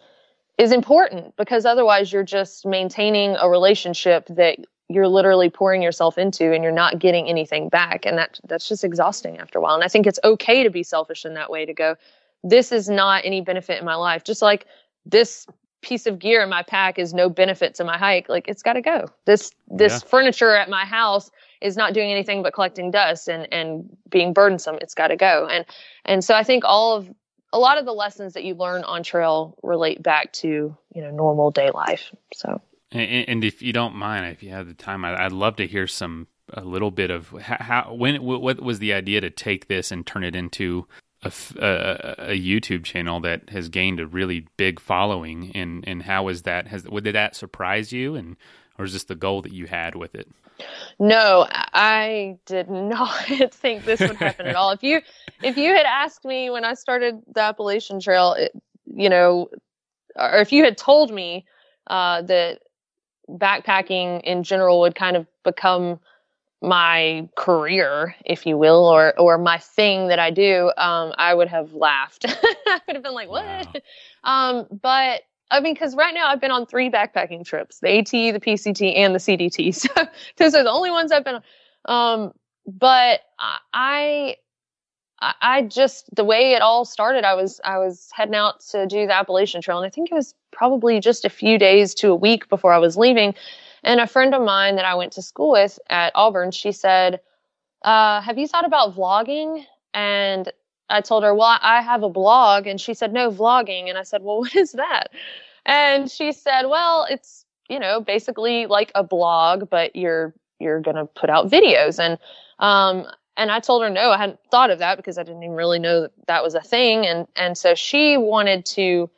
is important because otherwise you're just maintaining a relationship that you're literally pouring yourself into and you're not getting anything back. And that that's just exhausting after a while. And I think it's okay to be selfish in that way, to go, this is not any benefit in my life. Just like this piece of gear in my pack is no benefit to my hike. Like it's got to go. This, this yeah. furniture at my house is not doing anything but collecting dust and, and being burdensome. It's got to go. And, and so I think all of, a lot of the lessons that you learn on trail relate back to, you know, normal day life. So. And, and if you don't mind, if you have the time, I'd love to hear some a little bit of how when what was the idea to take this and turn it into a, a, a YouTube channel that has gained a really big following, and, and how is that has did that surprise you, and or is this the goal that you had with it? No, I did not think this would happen at all. If you if you had asked me when I started the Appalachian Trail, it, you know, or if you had told me uh, that backpacking in general would kind of become my career, if you will, or, or my thing that I do, um, I would have laughed. I would have been like, what? Wow. Um, but I mean, cause right now I've been on three backpacking trips, the AT, the P C T and the C D T. So those are the only ones I've been on. Um, but I, I just, the way it all started, I was, I was heading out to do the Appalachian Trail. And I think it was probably just a few days to a week before I was leaving. And a friend of mine that I went to school with at Auburn, she said, uh, have you thought about vlogging? And I told her, well, I have a blog. And she said, no, vlogging. And I said, well, what is that? And she said, well, it's, you know, basically like a blog, but you're, you're going to put out videos. And, um, And I told her, no, I hadn't thought of that because I didn't even really know that, that was a thing. And and so she wanted to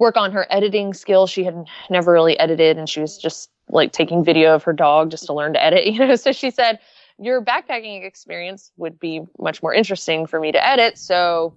work on her editing skills. She had never really edited, and she was just like taking video of her dog just to learn to edit, you know. So she said, your backpacking experience would be much more interesting for me to edit. So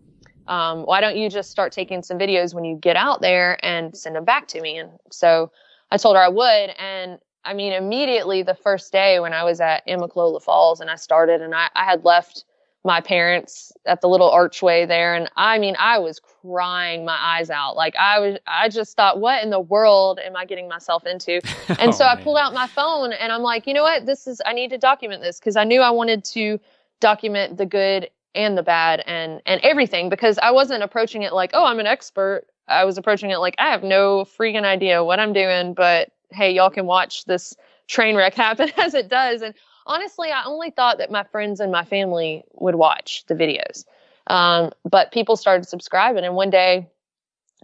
um, why don't you just start taking some videos when you get out there and send them back to me? And so I told her I would. And I mean, immediately the first day when I was at Amicalola Falls and I started, and I, I had left my parents at the little archway there. And I mean, I was crying my eyes out. Like I was, I just thought, what in the world am I getting myself into? And oh, so I man. pulled out my phone and I'm like, you know what, this is, I need to document this. Cause I knew I wanted to document the good and the bad and, and everything, because I wasn't approaching it like, oh, I'm an expert. I was approaching it like, I have no freaking idea what I'm doing, but hey, y'all can watch this train wreck happen as it does. And honestly, I only thought that my friends and my family would watch the videos. Um, but people started subscribing. And one day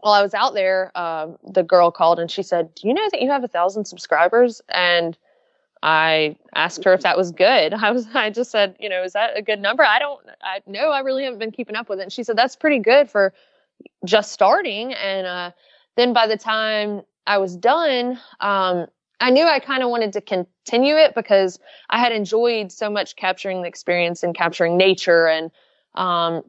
while I was out there, um, the girl called and she said, do you know that you have a thousand subscribers? And I asked her if that was good. I was, I just said, you know, is that a good number? I don't, I no, I really haven't been keeping up with it. And she said, that's pretty good for just starting. And, uh, then by the time I was done, um, I knew I kind of wanted to continue it because I had enjoyed so much capturing the experience and capturing nature. And, um,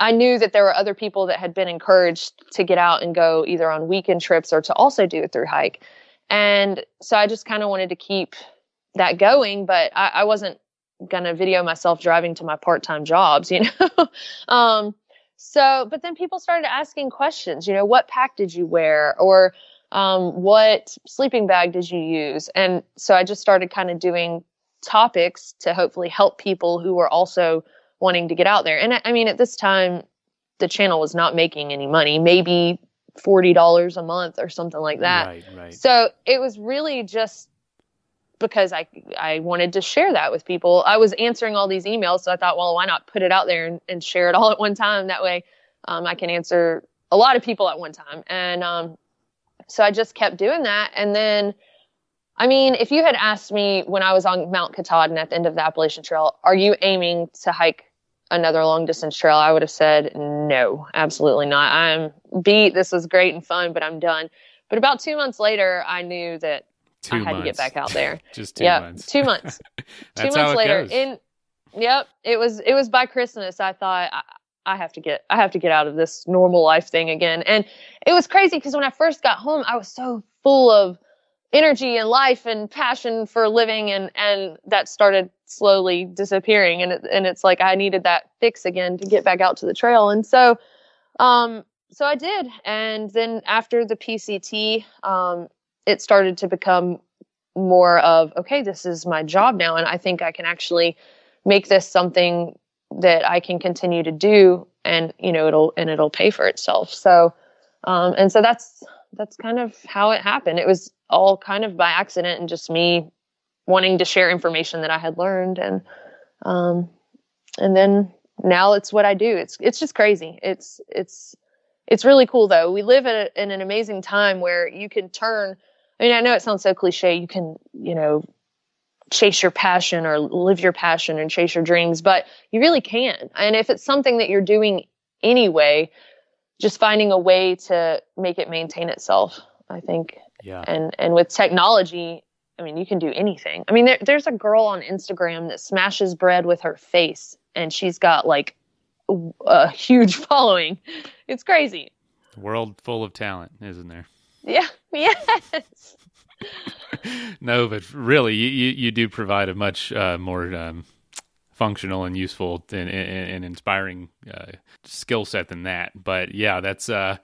I knew that there were other people that had been encouraged to get out and go either on weekend trips or to also do a through hike. And so I just kind of wanted to keep that going, but I, I wasn't going to video myself driving to my part-time jobs, you know? um, so, but then people started asking questions, you know, what pack did you wear? Or, Um, what sleeping bag did you use? And so I just started kind of doing topics to hopefully help people who were also wanting to get out there. And I, I mean, at this time, the channel was not making any money, maybe forty dollars a month or something like that. Right, right. So it was really just because I I wanted to share that with people. I was answering all these emails, so I thought, well, why not put it out there and, and share it all at one time? That way um, I can answer a lot of people at one time. And um, so I just kept doing that. And then, I mean, if you had asked me when I was on Mount Katahdin at the end of the Appalachian Trail, are you aiming to hike another long distance trail? I would have said, no, absolutely not. I'm beat. This was great and fun, but I'm done. But about two months later, I knew that two I had months. to get back out there. Just two yep, months. Two months. That's two months later. Goes. In yep, it was it was by Christmas. I thought I, I have to get I have to get out of this normal life thing again. And it was crazy because when I first got home, I was so full of energy and life and passion for living, and and that started slowly disappearing. And it, and it's like I needed that fix again to get back out to the trail. And so, um, so I did. And then after the P C T, um, it started to become more of, okay, this is my job now, and I think I can actually make this something that I can continue to do, and you know, it'll and it'll pay for itself. So, um, and so that's that's kind of how it happened. It was all kind of by accident and just me wanting to share information that I had learned. And, um, and then now it's what I do. It's, it's just crazy. It's, it's, it's really cool though. We live in, a, in an amazing time where you can turn, I mean, I know it sounds so cliche. You can, you know, chase your passion or live your passion and chase your dreams, but you really can. And if it's something that you're doing anyway, just finding a way to make it maintain itself, I think. Yeah. And and with technology, I mean, you can do anything. I mean, there, there's a girl on Instagram that smashes bread with her face, and she's got like a, a huge following. It's crazy. The world full of talent, isn't there? Yeah. Yes. No, but really, you, you, you do provide a much uh, more um, functional and useful and, and, and inspiring uh, skill set than that. But yeah, that's. Uh,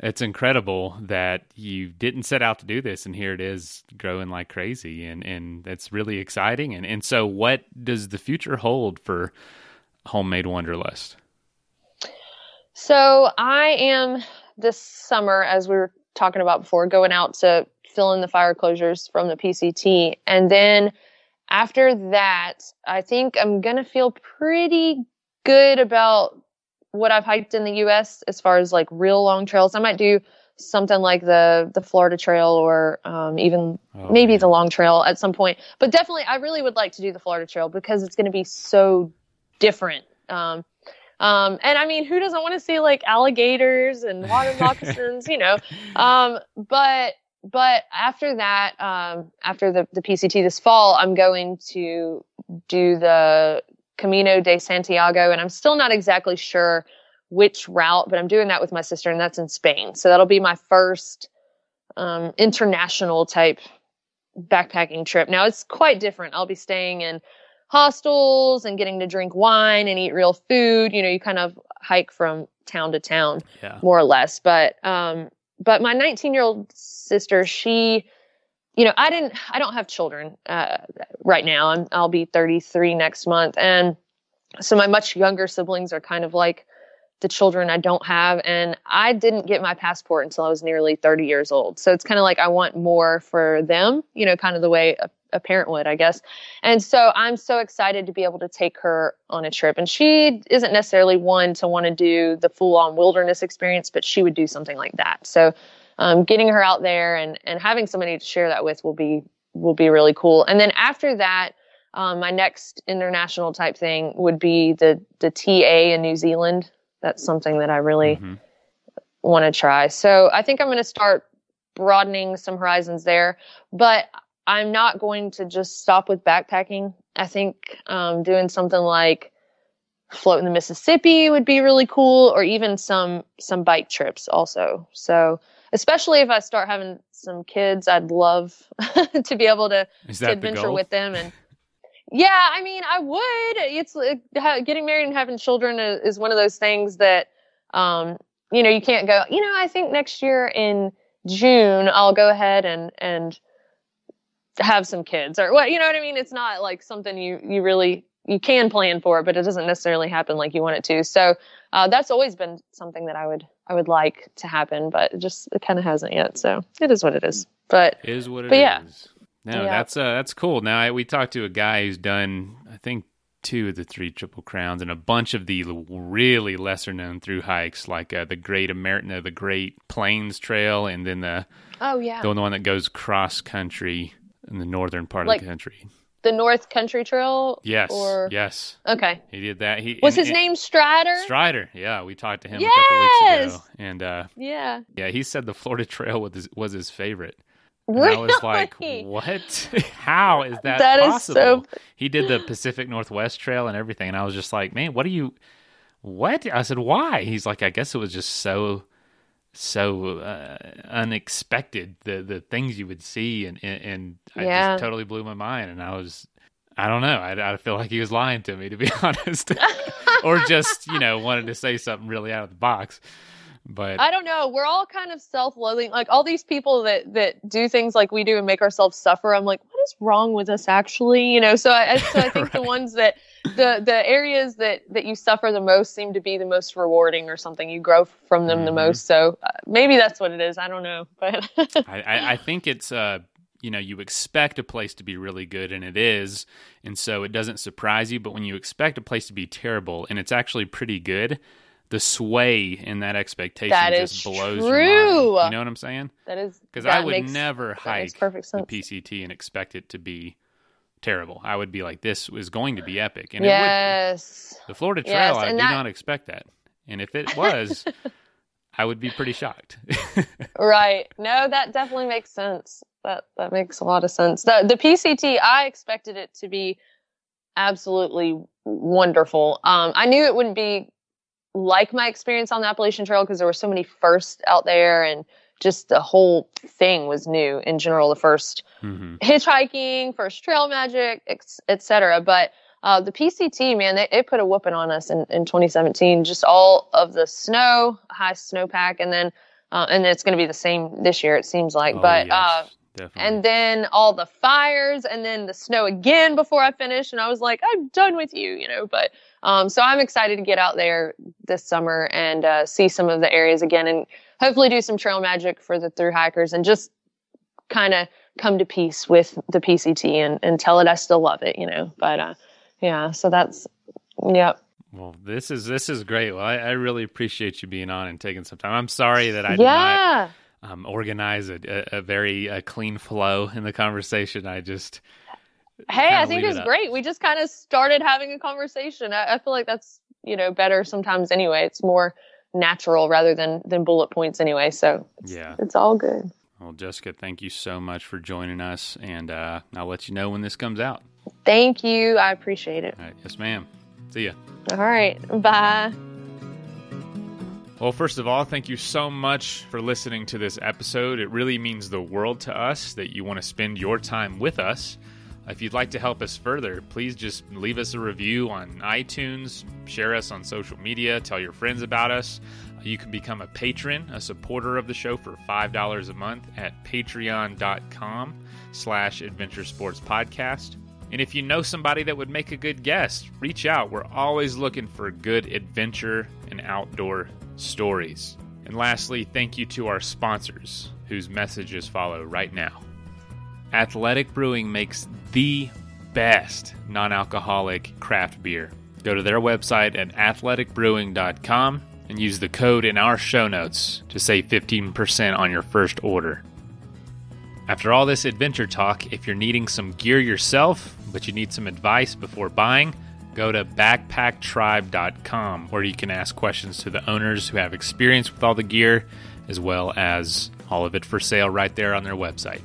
It's incredible that you didn't set out to do this, and here it is growing like crazy, and, and that's really exciting. And and so what does the future hold for Homemade Wanderlust? So I am this summer, as we were talking about before, going out to fill in the fire closures from the P C T. And then after that, I think I'm going to feel pretty good about what I've hiked in the U S as far as like real long trails. I might do something like the, the Florida Trail or um, even oh, maybe man. the Long Trail at some point, but definitely I really would like to do the Florida Trail because it's going to be so different. Um, um, and I mean, who doesn't want to see like alligators and water moccasins, you know? Um, but, but after that, um, after the, the P C T this fall, I'm going to do the Camino de Santiago, and I'm still not exactly sure which route, but I'm doing that with my sister, and that's in Spain. So that'll be my first um, international type backpacking trip. Now it's quite different. I'll be staying in hostels and getting to drink wine and eat real food. You know, you kind of hike from town to town, yeah. more or less. But um, but my nineteen-year-old sister, she. You know, I didn't, I don't have children, uh, right now. I'm, I'll be thirty-three next month. And so my much younger siblings are kind of like the children I don't have. And I didn't get my passport until I was nearly thirty years old. So it's kind of like, I want more for them, you know, kind of the way a, a parent would, I guess. And so I'm so excited to be able to take her on a trip. And she isn't necessarily one to want to do the full on wilderness experience, but she would do something like that. So, Um, getting her out there and, and having somebody to share that with will be, will be really cool. And then after that, um, my next international type thing would be the, the T A in New Zealand. That's something that I really mm-hmm. want to try. So I think I'm going to start broadening some horizons there, but I'm not going to just stop with backpacking. I think, um, doing something like float in the Mississippi would be really cool, or even some, some bike trips also. So, especially if I start having some kids, I'd love to be able to, to adventure with them. And yeah, I mean, I would. It's it, ha, getting married and having children is, is one of those things that, um, you know, you can't go, you know, I think next year in June, I'll go ahead and, and have some kids or what, you know what I mean? It's not like something you, you really, you can plan for, but it doesn't necessarily happen like you want it to. So, uh, that's always been something that I would, I would like to happen, but it just, it kind of hasn't yet. So it is what it is, but it is what it but, yeah. is. No, yeah. that's uh, that's cool. Now, I, we talked to a guy who's done, I think, two of the three Triple Crowns and a bunch of the really lesser-known through hikes, like uh, the Great Amer- no, the Great Plains Trail, and then the oh yeah, the one that goes cross-country in the northern part like, of the country. The North Country Trail? Yes. Or... Yes. Okay. He did that. He Was and, his and, name Strider? Strider. Yeah. We talked to him yes! a couple weeks ago. And uh, yeah. Yeah. He said the Florida Trail was his, was his favorite. Really? I was like, what? How is that, that possible? Is so... He did the Pacific Northwest Trail and everything. And I was just like, man, what do you, what? I said, why? He's like, I guess it was just so, so uh, unexpected, the the things you would see, and and, and yeah. I just totally blew my mind, and I was I don't know I, I feel like he was lying to me, to be honest. Or just, you know, wanted to say something really out of the box. But I don't know, we're all kind of self-loathing, like all these people that that do things like we do and make ourselves suffer. I'm like, what is wrong with us, actually, you know? So I so I think right. the ones that the the areas that that you suffer the most seem to be the most rewarding, or something you grow from them mm-hmm. the most. So maybe that's what it is, I don't know, but I, I, I think it's uh you know, you expect a place to be really good, and it is, and so it doesn't surprise you. But when you expect a place to be terrible and it's actually pretty good, the sway in that expectation that just blows true. Your mind. You know what I'm saying? That is, because I would makes, never hike the P C T and expect it to be terrible. I would be like, this is going to be epic. And yes. it would. The Florida Trail, yes, I that... do not expect that. And if it was, I would be pretty shocked. Right. No, that definitely makes sense. That that makes a lot of sense. The, the P C T, I expected it to be absolutely wonderful. Um, I knew it wouldn't be like my experience on the Appalachian Trail, because there were so many firsts out there, and just the whole thing was new in general, the first mm-hmm. hitchhiking, first trail magic, et cetera. But uh, the P C T, man, they, it put a whooping on us in, in twenty seventeen, just all of the snow, high snowpack. And then, uh, and it's going to be the same this year, it seems like, oh, but, yes, uh, definitely. And then all the fires, and then the snow again before I finished. And I was like, I'm done with you, you know, but, um, so I'm excited to get out there this summer and, uh, see some of the areas again, and hopefully do some trail magic for the thru hikers, and just kind of come to peace with the P C T and, and tell it I still love it, you know. But uh, yeah, so that's, yep. Well, this is this is great. Well, I, I really appreciate you being on and taking some time. I'm sorry that I did yeah. not um, organize a, a, a very a clean flow in the conversation. I just hey, I think it was great. We just kind of started having a conversation. I, I feel like that's, you know, better sometimes anyway. It's more natural rather than than bullet points anyway, so it's, yeah it's all good. Well, Jessica, thank you so much for joining us, and uh I'll let you know when this comes out. Thank you, I appreciate it. All right, yes ma'am, see ya. All right, bye. Well, first of all, thank you so much for listening to this episode. It really means the world to us that you want to spend your time with us. If you'd like to help us further, please just leave us a review on iTunes, share us on social media, tell your friends about us. You can become a patron, a supporter of the show, for five dollars a month at patreon.com slash adventure sports podcast. And if you know somebody that would make a good guest, reach out. We're always looking for good adventure and outdoor stories. And lastly, thank you to our sponsors, whose messages follow right now. Athletic Brewing makes the best non-alcoholic craft beer. Go to their website at athletic brewing dot com and use the code in our show notes to save fifteen percent on your first order. After all this adventure talk, if you're needing some gear yourself, but you need some advice before buying, go to backpack tribe dot com, where you can ask questions to the owners who have experience with all the gear, as well as all of it for sale right there on their website.